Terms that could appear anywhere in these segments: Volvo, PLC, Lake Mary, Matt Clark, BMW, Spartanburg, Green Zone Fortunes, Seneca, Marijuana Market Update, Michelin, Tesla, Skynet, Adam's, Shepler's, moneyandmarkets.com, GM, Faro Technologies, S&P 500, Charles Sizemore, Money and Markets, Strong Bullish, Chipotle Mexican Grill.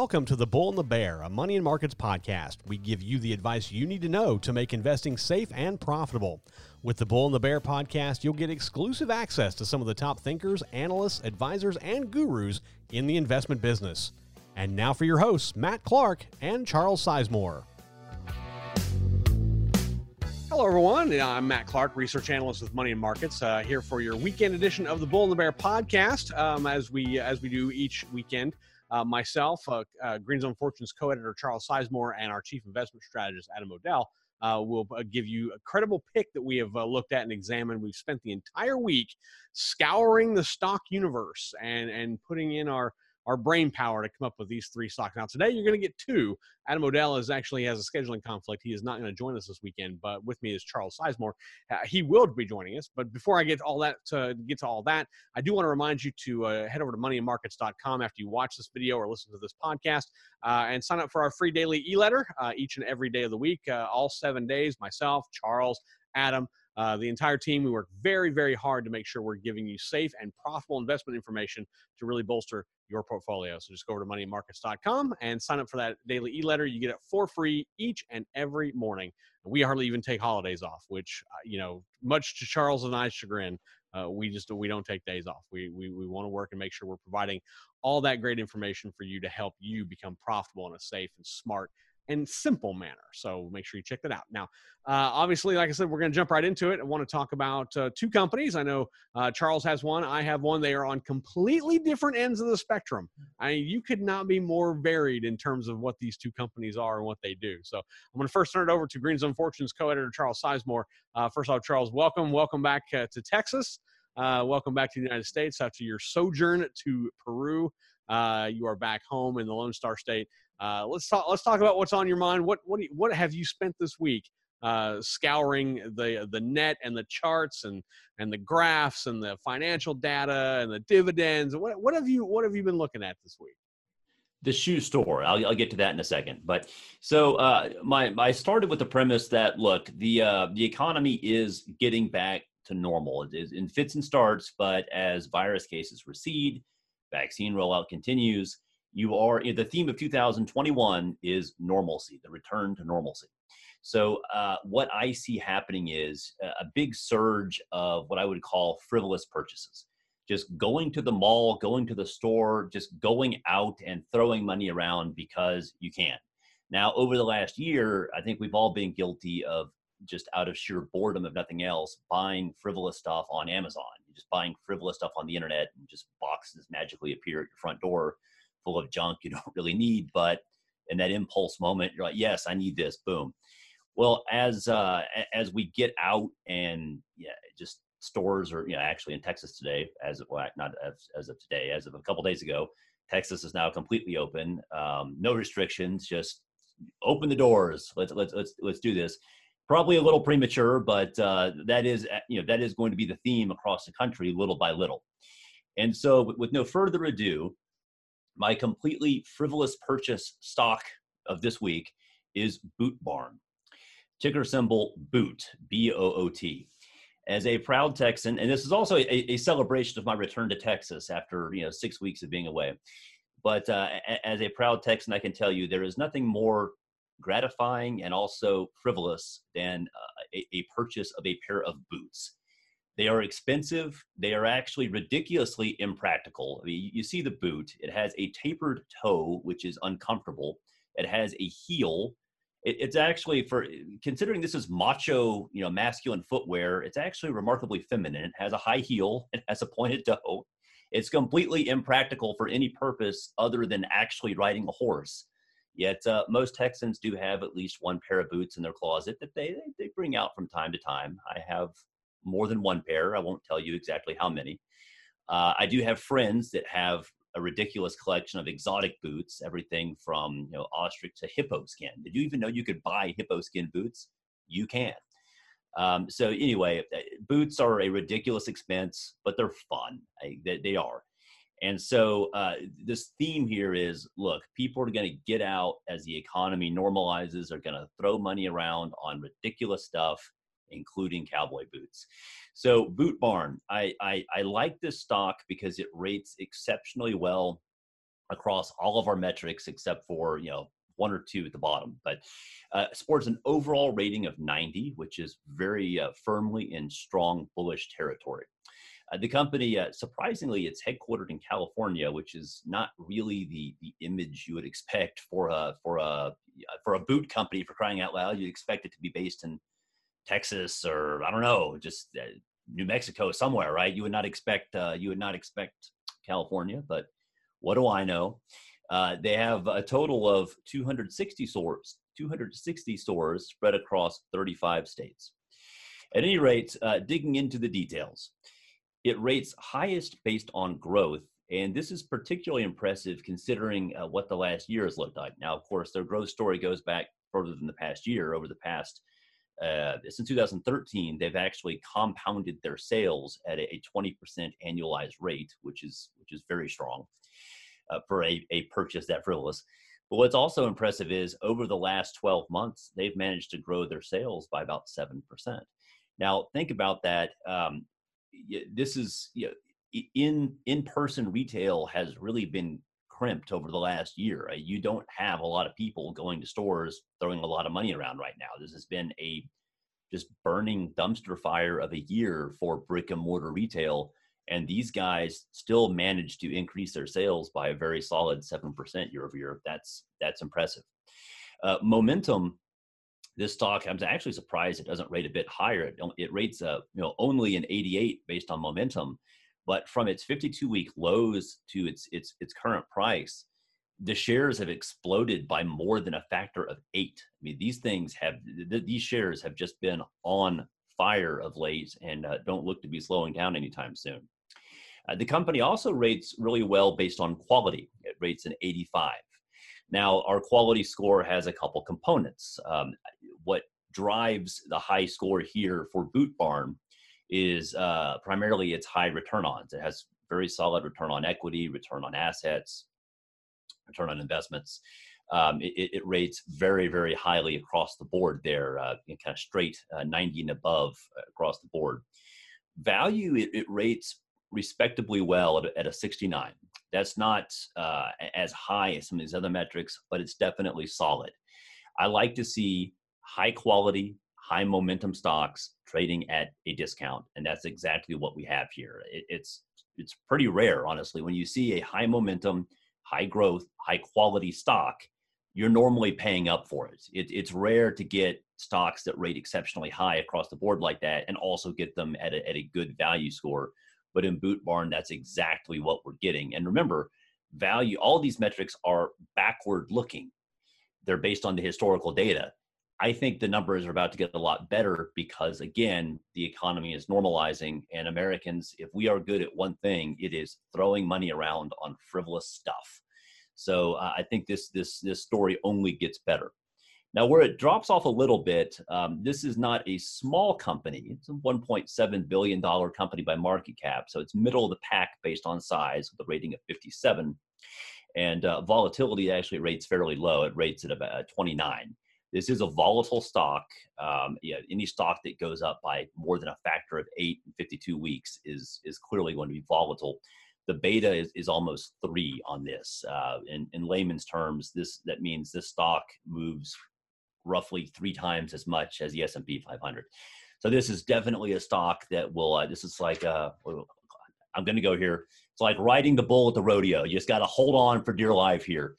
Welcome to The Bull and the Bear, a Money and Markets podcast. We give you the advice you need to know to make investing safe and profitable. With The Bull and the Bear podcast, you'll get exclusive access to some of the top thinkers, analysts, advisors, and gurus in the investment business. And now for your hosts, Matt Clark and Charles Sizemore. Hello, everyone. I'm Matt Clark, research analyst with Money and Markets, here for your weekend edition of the Bull and the Bear podcast, as we do each weekend. Myself, Green Zone Fortunes co-editor Charles Sizemore, and our chief investment strategist Adam Odell will give you a credible pick that we have looked at and examined. We've spent the entire week scouring the stock universe and putting in our brain power to come up with these three stocks. Now, today you're going to get two. Adam Odell actually has a scheduling conflict. He is not going to join us this weekend, but with me is Charles Sizemore. He will be joining us, but before I get to all that, I do want to remind you to head over to moneyandmarkets.com after you watch this video or listen to this podcast, and sign up for our free daily e-letter each and every day of the week, all 7 days. Myself, Charles, Adam, the entire team, we work very, very hard to make sure we're giving you safe and profitable investment information to really bolster your portfolio. So just go over to moneyandmarkets.com and sign up for that daily e-letter. You get it for free each and every morning. And we hardly even take holidays off, which, much to Charles and I's chagrin, we don't take days off. We want to work and make sure we're providing all that great information for you to help you become profitable in a safe and smart and simple manner. So make sure you check that out. Now, obviously, like I said, we're going to jump right into it. I want to talk about two companies. I know Charles has one. I have one. They are on completely different ends of the spectrum. You could not be more varied in terms of what these two companies are and what they do. So I'm going to first turn it over to Green Zone Fortunes co-editor Charles Sizemore. First off, Charles, welcome. Welcome back to Texas. Welcome back to the United States after your sojourn to Peru. You are back home in the Lone Star State. Let's talk about what's on your mind. What have you spent this week scouring the net and the charts and the graphs and the financial data and the dividends? What have you been looking at this week? The shoe store. I'll get to that in a second. But so I started with the premise that look, the economy is getting back to normal. It is in fits and starts, but as virus cases recede, vaccine rollout continues. The theme of 2021 is normalcy, the return to normalcy. So what I see happening is a big surge of what I would call frivolous purchases, just going to the mall, going to the store, just going out and throwing money around because you can. Now, over the last year, I think we've all been guilty of just out of sheer boredom of nothing else, buying frivolous stuff on Amazon, just buying frivolous stuff on the internet, and just boxes magically appear at your front door, full of junk you don't really need, but in that impulse moment, you're like, yes, I need this, boom. Well, as we get out and just stores are, actually in Texas today, as of a couple days ago, Texas is now completely open, no restrictions, just open the doors, let's do this. Probably a little premature, but that is going to be the theme across the country, little by little. And so with no further ado, my completely frivolous purchase stock of this week is Boot Barn, ticker symbol BOOT, B-O-O-T. As a proud Texan, and this is also a celebration of my return to Texas after 6 weeks of being away. But as a proud Texan, I can tell you there is nothing more gratifying and also frivolous than a purchase of a pair of boots. They are expensive. They are actually ridiculously impractical. I mean, you see the boot. It has a tapered toe, which is uncomfortable. It has a heel. It's actually, for considering this is macho, masculine footwear, it's actually remarkably feminine. It has a high heel. It has a pointed toe. It's completely impractical for any purpose other than actually riding a horse. Yet most Texans do have at least one pair of boots in their closet that they bring out from time to time. I have more than one pair. I won't tell you exactly how many. I do have friends that have a ridiculous collection of exotic boots, everything from ostrich to hippo skin. Did you even know you could buy hippo skin boots? You can. So anyway, boots are a ridiculous expense, but they're fun. They are. And so this theme here is, look, people are going to get out as the economy normalizes. They're going to throw money around on ridiculous stuff, including cowboy boots. So Boot Barn, I like this stock because it rates exceptionally well across all of our metrics except for, you know, one or two at the bottom, but sports an overall rating of 90, which is very firmly in strong bullish territory. The company, surprisingly, it's headquartered in California, which is not really the image you would expect for a boot company, for crying out loud. You'd expect it to be based in Texas or, I don't know, just New Mexico somewhere, right? You would not expect California, but what do I know? They have a total of 260 stores spread across 35 states. At any rate, digging into the details, it rates highest based on growth, and this is particularly impressive considering what the last year has looked like. Now, of course, their growth story goes back further than the past year. Since 2013, they've actually compounded their sales at a 20% annualized rate, which is very strong for a purchase that frivolous. But what's also impressive is over the last 12 months, they've managed to grow their sales by about 7%. Now, think about that. This is, you know, in-person retail has really been crimped over the last year. You don't have a lot of people going to stores, throwing a lot of money around right now. This has been a just burning dumpster fire of a year for brick and mortar retail. And these guys still managed to increase their sales by a very solid 7% year over year. That's impressive. Momentum. This stock, I'm actually surprised it doesn't rate a bit higher. It rates, only an 88 based on momentum, but from its 52-week lows to its current price, the shares have exploded by more than a factor of 8. I mean, these shares have just been on fire of late and don't look to be slowing down anytime soon. The company also rates really well based on quality. It rates an 85. Now, our quality score has a couple components. What drives the high score here for Boot Barn is primarily its high return-ons. It has very solid return on equity, return on assets, return on investments. It rates very, very highly across the board there, kind of straight 90 and above across the board. Value, it rates respectably well at a 69. That's not as high as some of these other metrics, but it's definitely solid. I like to see high quality, high momentum stocks trading at a discount, and that's exactly what we have here. It's pretty rare, honestly. When you see a high momentum, high growth, high quality stock, you're normally paying up for it. It's rare to get stocks that rate exceptionally high across the board like that and also get them at a good value score. But in Boot Barn, that's exactly what we're getting. And remember, value, all these metrics are backward looking. They're based on the historical data. I think the numbers are about to get a lot better because, again, the economy is normalizing. And Americans, if we are good at one thing, it is throwing money around on frivolous stuff. So I think this story only gets better. Now, where it drops off a little bit, this is not a small company. It's a $1.7 billion company by market cap. So it's middle of the pack based on size with a rating of 57. And volatility actually rates fairly low. It rates at about 29. This is a volatile stock. Any stock that goes up by more than a factor of 8 in 52 weeks is clearly going to be volatile. The beta is almost 3 on this. In layman's terms, that means this stock moves roughly 3 times as much as the S&P 500. So this is definitely a stock that will, this is like, I'm going to go here. It's like riding the bull at the rodeo. You just got to hold on for dear life here.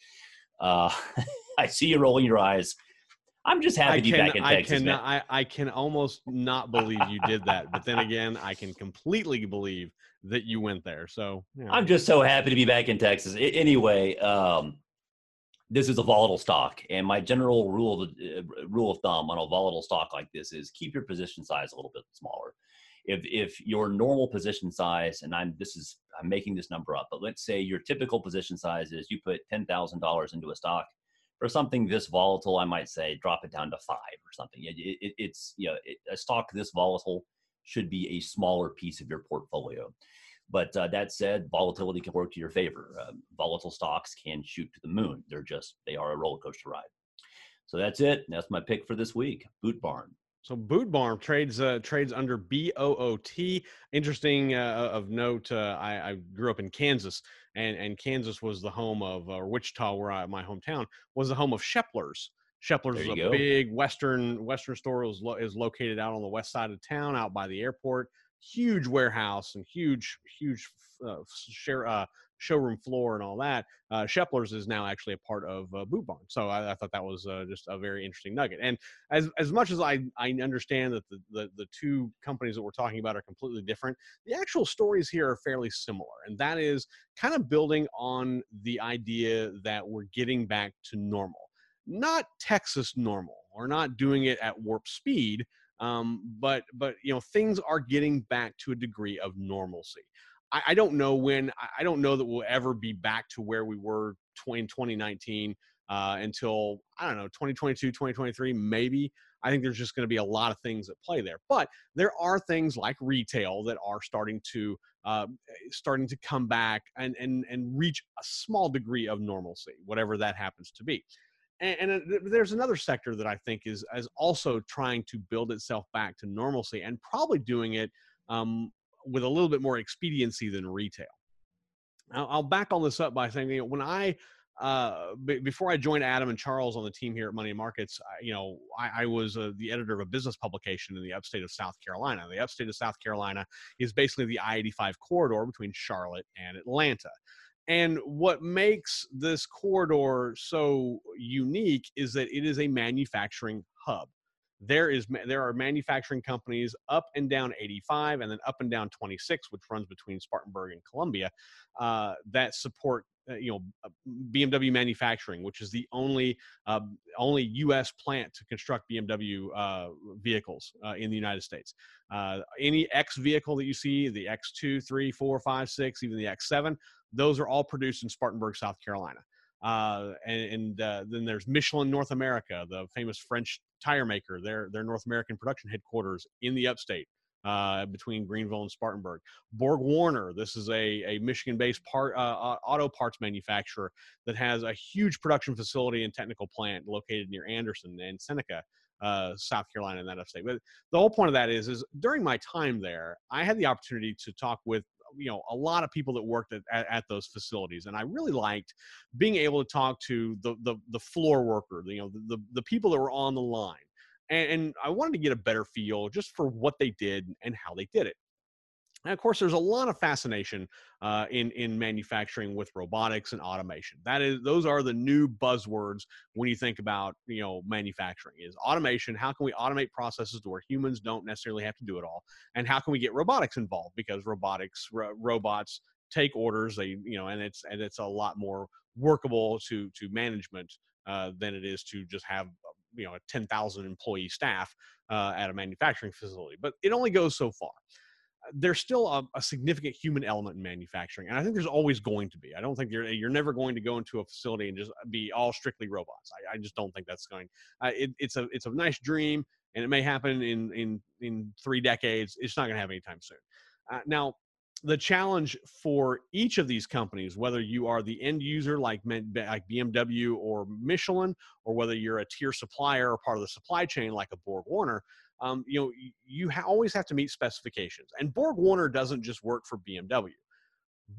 I see you rolling your eyes. I'm just happy to be back in Texas. I can almost not believe you did that. But then again, I can completely believe that you went there. So yeah. I'm just so happy to be back in Texas. Anyway, this is a volatile stock, and my general rule of thumb on a volatile stock like this is keep your position size a little bit smaller. If your normal position size, and I'm making this number up, but let's say your typical position size is you put $10,000 into a stock. For something this volatile, I might say drop it down to 5 or something. A stock this volatile should be a smaller piece of your portfolio. But that said, volatility can work to your favor. Volatile stocks can shoot to the moon. They are a roller coaster ride. So that's it. That's my pick for this week. Boot Barn, So Boot Barn trades under BOOT. Interesting of note, I grew up in Kansas, and Kansas was the home of Wichita, where my hometown was the home of Shepler's. Shepler's is a big Western store. Is located out on the west side of town, out by the airport. Huge warehouse and huge showroom floor and all that. Shepler's is now actually a part of Boot Barn. So I thought that was just a very interesting nugget. And as much as I understand that the two companies that we're talking about are completely different, the actual stories here are fairly similar. And that is kind of building on the idea that we're getting back to normal. Not Texas normal. We're not doing it at warp speed, but you know, things are getting back to a degree of normalcy. I don't know when. I don't know that we'll ever be back to where we were in 2019 until, I don't know, 2022, 2023, maybe. I think there's just going to be a lot of things at play there. But there are things like retail that are starting to come back and reach a small degree of normalcy, whatever that happens to be. And there's another sector that I think is also trying to build itself back to normalcy, and probably doing it with a little bit more expediency than retail. I'll back all this up by saying, you know, when before I joined Adam and Charles on the team here at Money and Markets, I was the editor of a business publication in the upstate of South Carolina. The upstate of South Carolina is basically the I-85 corridor between Charlotte and Atlanta. And what makes this corridor so unique is that it is a manufacturing hub. There are manufacturing companies up and down 85, and then up and down 26, which runs between Spartanburg and Columbia, that support BMW manufacturing, which is the only U.S. plant to construct BMW vehicles in the United States. Any X vehicle that you see, the X2, 3, 4, 5, 6, even the X7, those are all produced in Spartanburg, South Carolina. Then there's Michelin North America, the famous French tire maker. Their North American production headquarters in the upstate, between Greenville and Spartanburg. BorgWarner, this is a Michigan-based auto parts manufacturer that has a huge production facility and technical plant located near Anderson and Seneca, South Carolina, in that upstate. But the whole point of that is during my time there, I had the opportunity to talk with a lot of people that worked at those facilities, and I really liked being able to talk to the floor worker, the people that were on the line, and I wanted to get a better feel just for what they did and how they did it. And of course, there's a lot of fascination in manufacturing with robotics and automation. Those are the new buzzwords when you think about manufacturing. Is automation? How can we automate processes to where humans don't necessarily have to do it all? And how can we get robotics involved? Because robots take orders. They and it's a lot more workable to management than it is to just have a 10,000 employee staff at a manufacturing facility. But it only goes so far. There's still a significant human element in manufacturing, and I think there's always going to be. I don't think you're never going to go into a facility and just be all strictly robots. I just don't think that's going. It's a nice dream, and it may happen in 3 decades. It's not going to happen anytime soon. Now, the challenge for each of these companies, whether you are the end user like BMW or Michelin, or whether you're a tier supplier or part of the supply chain like a BorgWarner. You always have to meet specifications. And BorgWarner doesn't just work for BMW.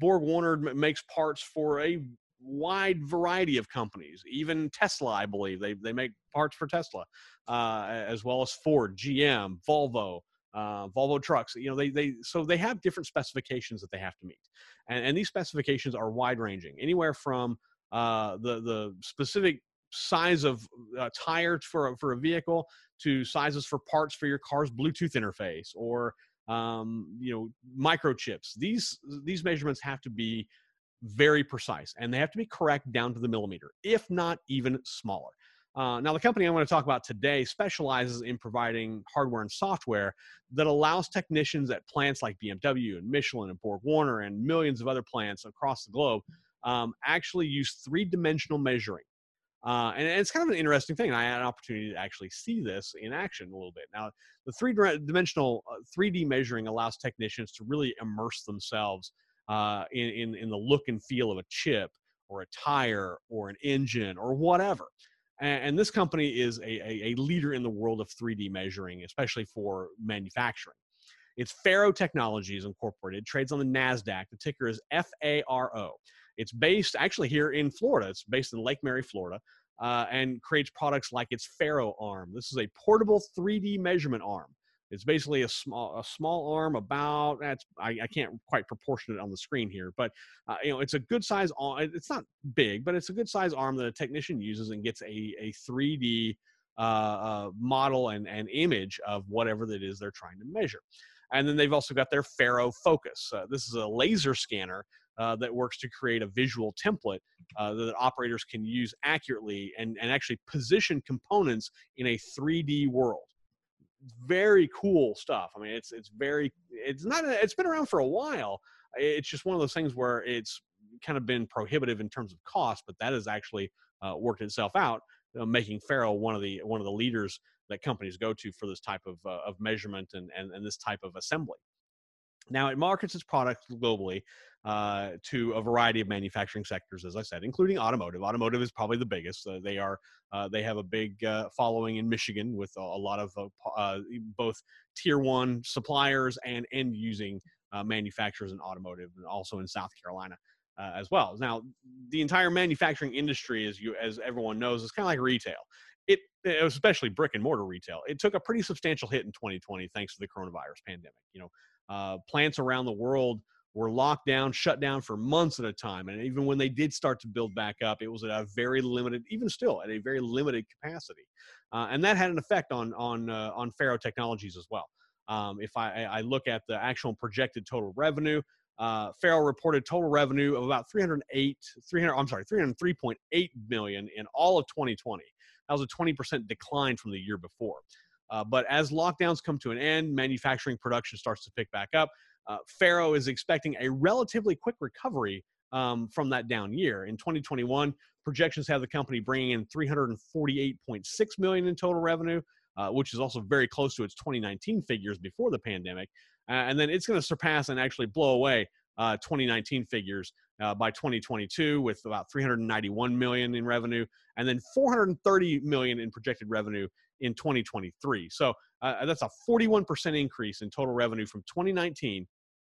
BorgWarner makes parts for a wide variety of companies. Even Tesla, I believe, they make parts for Tesla, as well as Ford, GM, Volvo, Volvo trucks. So they have different specifications that they have to meet, and these specifications are wide ranging, anywhere from the specific size of tires for a vehicle, to sizes for parts for your car's Bluetooth interface, or microchips. These measurements have to be very precise, and they have to be correct down to the millimeter, if not even smaller. Now, the company I want to talk about today specializes in providing hardware and software that allows technicians at plants like BMW and Michelin and BorgWarner and millions of other plants across the globe actually use three-dimensional measuring. And it's kind of an interesting thing. I had an opportunity to actually see this in action a little bit. Now, the three-dimensional 3D measuring allows technicians to really immerse themselves in the look and feel of a chip or a tire or an engine or whatever. And this company is a leader in the world of 3D measuring, especially for manufacturing. It's Faro Technologies Incorporated, trades on the NASDAQ. The ticker is FARO. It's based actually here in Florida. It's based in Lake Mary, Florida, and creates products like its Faro arm. This is a portable 3D measurement arm. It's basically a small arm about, I can't quite proportion it on the screen here, but you know, it's a good size arm. It's not big, but it's a good size arm that a technician uses and gets a 3D model and image of whatever that is they're trying to measure. And then they've also got their Faro Focus. This is a laser scanner that works to create a visual template that operators can use accurately and actually position components in a 3D world. Very cool stuff. I mean, it's been around for a while. It's just one of those things where it's kind of been prohibitive in terms of cost, but that has actually worked itself out, making Faro one of the leaders that companies go to for this type of measurement and this type of assembly. Now, it markets its products globally to a variety of manufacturing sectors, as I said, including automotive. Automotive is probably the biggest. They have a big following in Michigan with a lot of both tier one suppliers and end-using manufacturers in automotive, and also in South Carolina as well. Now, the entire manufacturing industry, as everyone knows, is kind of like retail. It was especially brick and mortar retail. It took a pretty substantial hit in 2020 thanks to the coronavirus pandemic. You know, plants around the world were locked down, shut down for months at a time. And even when they did start to build back up, it was at a very limited, even still at a very limited capacity. And that had an effect on Faro Technologies as well. If I look at the actual projected total revenue, Faro reported total revenue of about 303.8 million in all of 2020. That was a 20% decline from the year before. But as lockdowns come to an end, manufacturing production starts to pick back up. Faro is expecting a relatively quick recovery from that down year. In 2021, projections have the company bringing in $348.6 million in total revenue, which is also very close to its 2019 figures before the pandemic. And then it's going to surpass and actually blow away 2019 figures by 2022 with about $391 million in revenue, and then $430 million in projected revenue in 2023. So that's a 41% increase in total revenue from 2019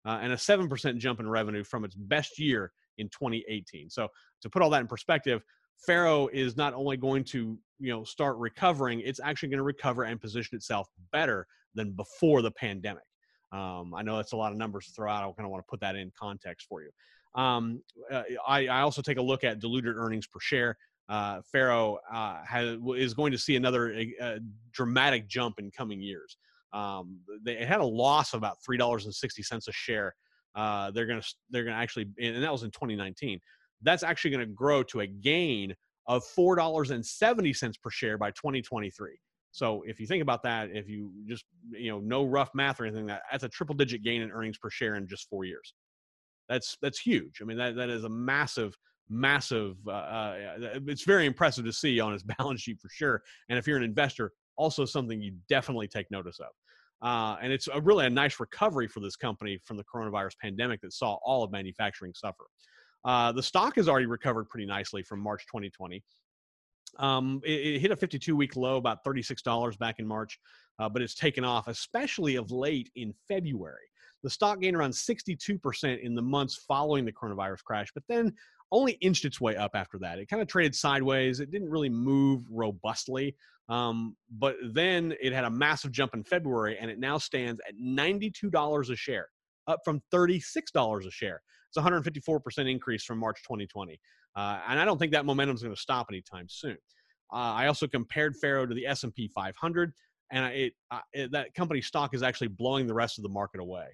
and a 7% jump in revenue from its best year in 2018. So to put all that in perspective, Faro is not only going to, you know, start recovering, it's actually going to recover and position itself better than before the pandemic. I know that's a lot of numbers to throw out. I kind of want to put that in context for you. I also take a look at diluted earnings per share. Faro is going to see another dramatic jump in coming years. It had a loss of about $3.60 a share. They're going to actually, and that was in 2019. That's actually going to grow to a gain of $4.70 per share by 2023. So if you think about that, if you just, you know, no rough math or anything, that's a triple-digit gain in earnings per share in just 4 years. That's huge. I mean, that is a massive, it's very impressive to see on his balance sheet for sure. And if you're an investor, also something you definitely take notice of. And it's really a nice recovery for this company from the coronavirus pandemic that saw all of manufacturing suffer. The stock has already recovered pretty nicely from March 2020. It hit a 52-week low, about $36 back in March, but it's taken off, especially of late in February. The stock gained around 62% in the months following the coronavirus crash, but then only inched its way up after that. It kind of traded sideways. It didn't really move robustly, but then it had a massive jump in February, and it now stands at $92 a share, up from $36 a share. It's a 154% increase from March 2020, and I don't think that momentum is going to stop anytime soon. I also compared Faro to the S&P 500, and that company's stock is actually blowing the rest of the market away.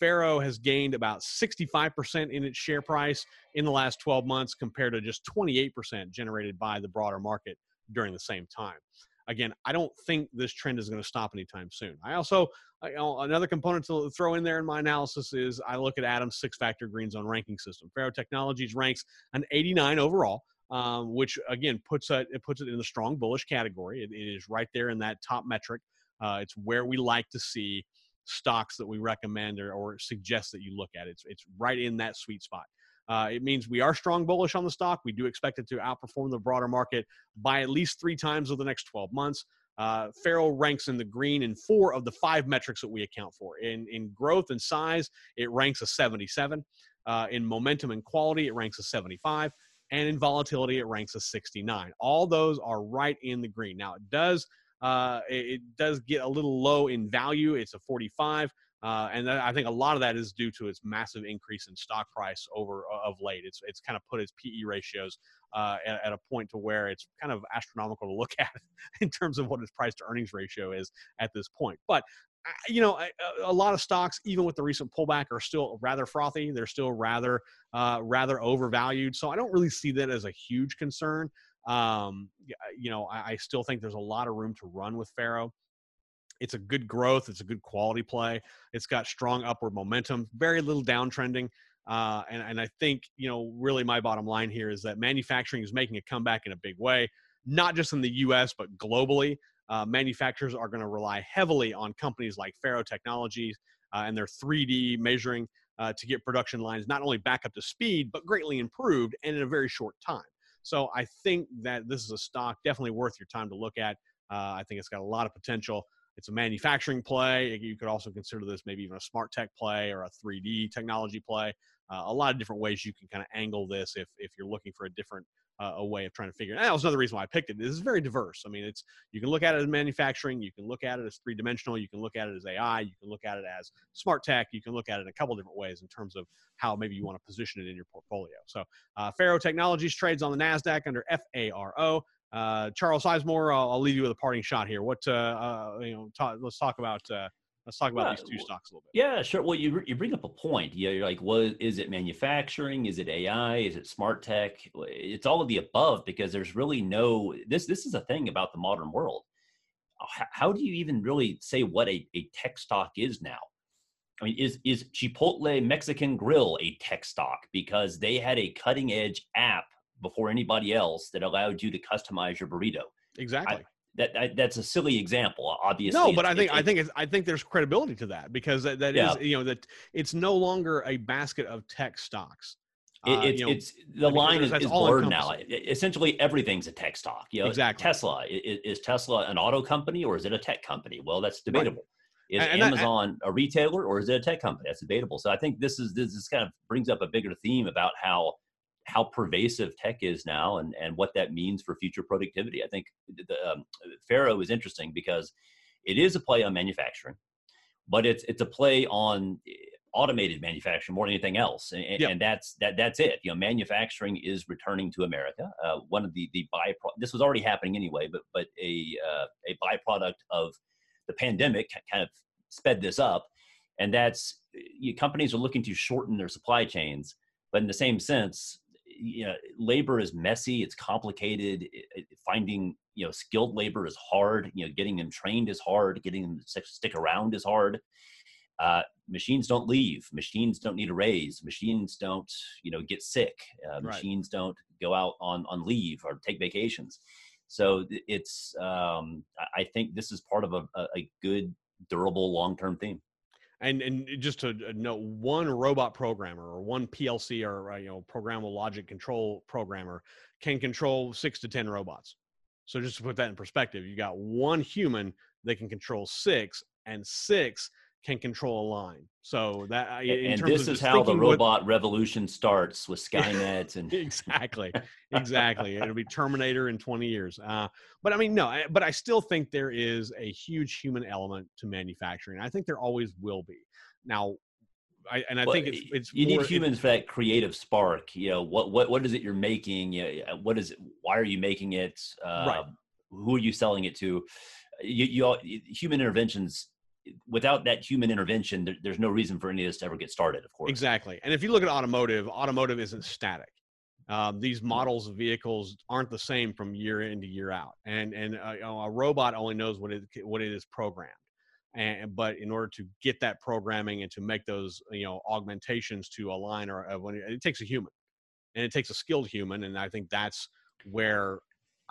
Faro has gained about 65% in its share price in the last 12 months compared to just 28% generated by the broader market during the same time. Again, I don't think this trend is going to stop anytime soon. Another component to throw in there in my analysis is I look at Adam's six-factor Green Zone ranking system. Faro Technologies ranks an 89 overall, which again puts it in the strong bullish category. It is right there in that top metric. It's where we like to see stocks that we recommend or suggest that you look at. It's right in that sweet spot. It means we are strong bullish on the stock. We do expect it to outperform the broader market by at least 3 times over the next 12 months. Faro ranks in the green in 4 of the 5 metrics that we account for. In growth and size, it ranks a 77. In momentum and quality, it ranks a 75. And in volatility, it ranks a 69. All those are right in the green. Now, it does get a little low in value. It's a 45. And I think a lot of that is due to its massive increase in stock price of late. It's kind of put its PE ratios at a point to where it's kind of astronomical to look at in terms of what its price to earnings ratio is at this point. But you know, a lot of stocks, even with the recent pullback, are still rather frothy. They're still rather overvalued. So I don't really see that as a huge concern. You know, I still think there's a lot of room to run with Faro. It's a good growth. It's a good quality play. It's got strong upward momentum, very little downtrending. And I think, you know, really my bottom line here is that manufacturing is making a comeback in a big way, not just in the U.S., but globally. Manufacturers are going to rely heavily on companies like Faro Technologies and their 3D measuring to get production lines not only back up to speed, but greatly improved and in a very short time. So I think that this is a stock definitely worth your time to look at. I think it's got a lot of potential. It's a manufacturing play. You could also consider this maybe even a smart tech play or a 3D technology play. A lot of different ways you can kind of angle this if you're looking for a different way of trying to figure it out. That was another reason why I picked it. This is very diverse. I mean, you can look at it as manufacturing. You can look at it as three-dimensional. You can look at it as AI. You can look at it as smart tech. You can look at it in a couple different ways in terms of how maybe you want to position it in your portfolio. So Faro Technologies trades on the NASDAQ under FARO. Charles Sizemore, I'll leave you with a parting shot here. What you know? Let's talk about these two stocks a little bit. Yeah, sure. Well, you bring up a point. Yeah, you're like, well, is it manufacturing? Is it AI? Is it smart tech? It's all of the above, because there's really no. This is a thing about the modern world. How do you even really say what a tech stock is now? I mean, is Chipotle Mexican Grill a tech stock because they had a cutting edge app before anybody else that allowed you to customize your burrito? Exactly. That's a silly example, obviously. No, but I think there's credibility to that, because that is, you know, that it's no longer a basket of tech stocks. The line is blurred now. Essentially, everything's a tech stock. You know, exactly. Tesla, is Tesla an auto company or is it a tech company? Well, that's debatable. Right. Is Amazon a retailer or is it a tech company? That's debatable. So I think this kind of brings up a bigger theme about how pervasive tech is now and what that means for future productivity. I think Faro is interesting because it is a play on manufacturing, but it's a play on automated manufacturing more than anything else. And that's it. You know, manufacturing is returning to America. One of the byproduct, this was already happening anyway, but a byproduct of the pandemic kind of sped this up. And that's, companies are looking to shorten their supply chains, but in the same sense, you know, labor is messy. It's complicated. Finding, skilled labor is hard. You know, getting them trained is hard. Getting them to stick around is hard. Machines don't leave. Machines don't need a raise. Machines don't, get sick. Right. Machines don't go out on leave or take vacations. So it's, I think this is part of a good, durable, long-term theme. And just to note, one robot programmer or one PLC or programmable logic control programmer can control 6 to 10 robots. So just to put that in perspective, you got one human that can control 6, and 6 can control a line. So that this is how the robot revolution starts with Skynet and exactly. It'll be Terminator in 20 years. But I mean, no, but I still think there is a huge human element to manufacturing. I think there always will be. Now, I think it's you need humans for that creative spark. You know, what is it you're making? What is it? Why are you making it? Right. Who are you selling it to? Human interventions. Without that human intervention, there's no reason for any of this to ever get started, of course. Exactly. And if you look at automotive isn't static. These models of vehicles aren't the same from year in to year out. And a robot only knows what it is programmed. But in order to get that programming and to make those, augmentations to a line it takes a human, and it takes a skilled human. And I think that's where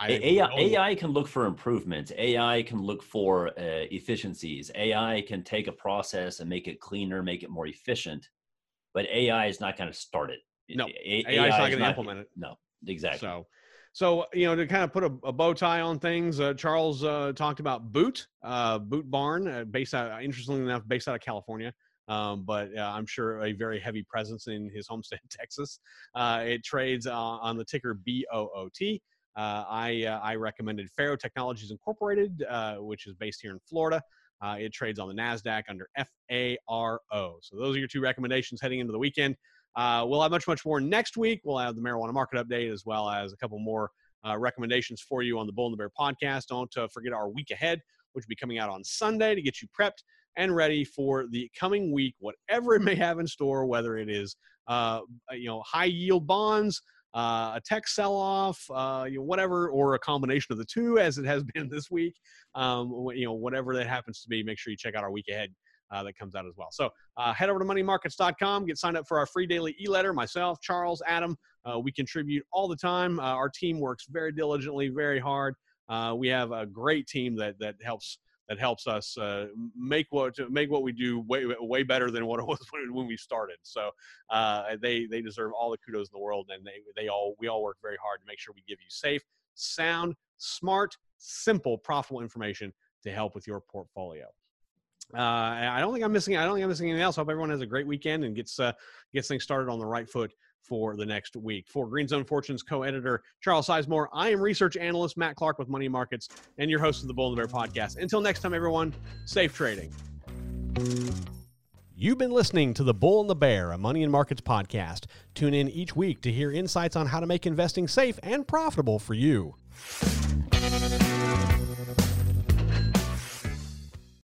AI can look for improvements. AI can look for efficiencies. AI can take a process and make it cleaner, make it more efficient. But AI is not going to start it. No, AI is not going to implement it. No, exactly. So, you know, to kind of put a bow tie on things, Charles talked about Boot Barn, based out, interestingly enough, based out of California. But I'm sure a very heavy presence in his home state, Texas. It trades on the ticker BOOT. I recommended Faro Technologies Incorporated, which is based here in Florida. It trades on the NASDAQ under FARO. So those are your two recommendations heading into the weekend. We'll have much more next week. We'll have the Marijuana Market Update as well as a couple more recommendations for you on the Bull and the Bear podcast. Don't forget our week ahead, which will be coming out on Sunday to get you prepped and ready for the coming week, whatever it may have in store, whether it is high yield bonds, a tech sell-off, whatever, or a combination of the two, as it has been this week. Whatever that happens to be, make sure you check out our week ahead that comes out as well. So head over to moneyandmarkets.com, get signed up for our free daily e-letter. Myself, Charles, Adam, we contribute all the time. Our team works very diligently, very hard. We have a great team that helps us make what we do way better than what it was when we started. So they deserve all the kudos in the world, and we all work very hard to make sure we give you safe, sound, smart, simple, profitable information to help with your portfolio. I don't think I'm missing anything else. I hope everyone has a great weekend and gets things started on the right foot for the next week. For Green Zone Fortunes co-editor Charles Sizemore, I am research analyst Matt Clark with Money and Markets and your host of the Bull and the Bear podcast. Until next time, everyone, safe trading. You've been listening to the Bull and the Bear, a Money and Markets podcast. Tune in each week to hear insights on how to make investing safe and profitable for you.